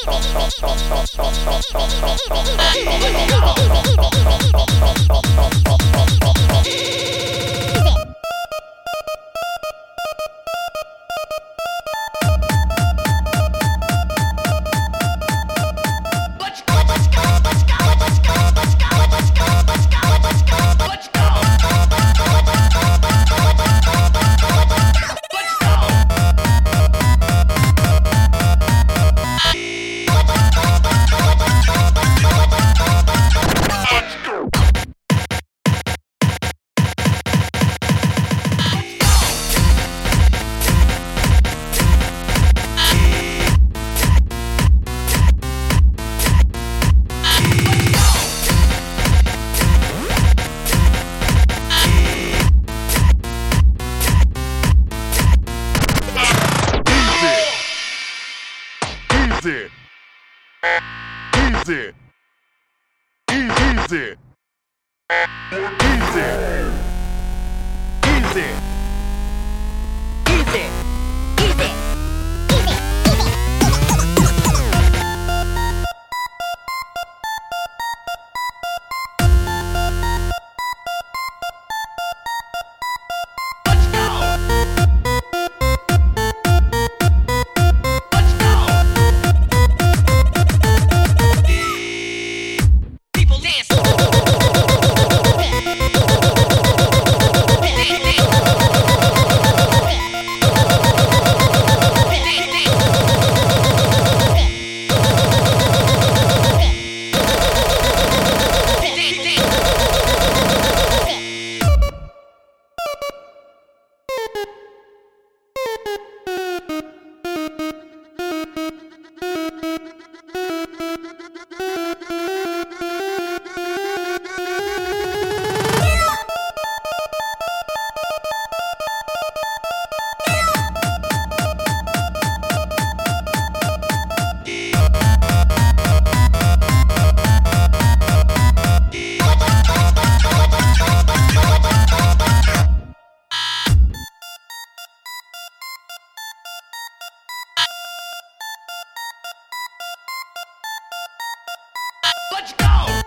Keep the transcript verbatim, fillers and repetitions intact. Easy, easy, easy, easy, easy. Let's go!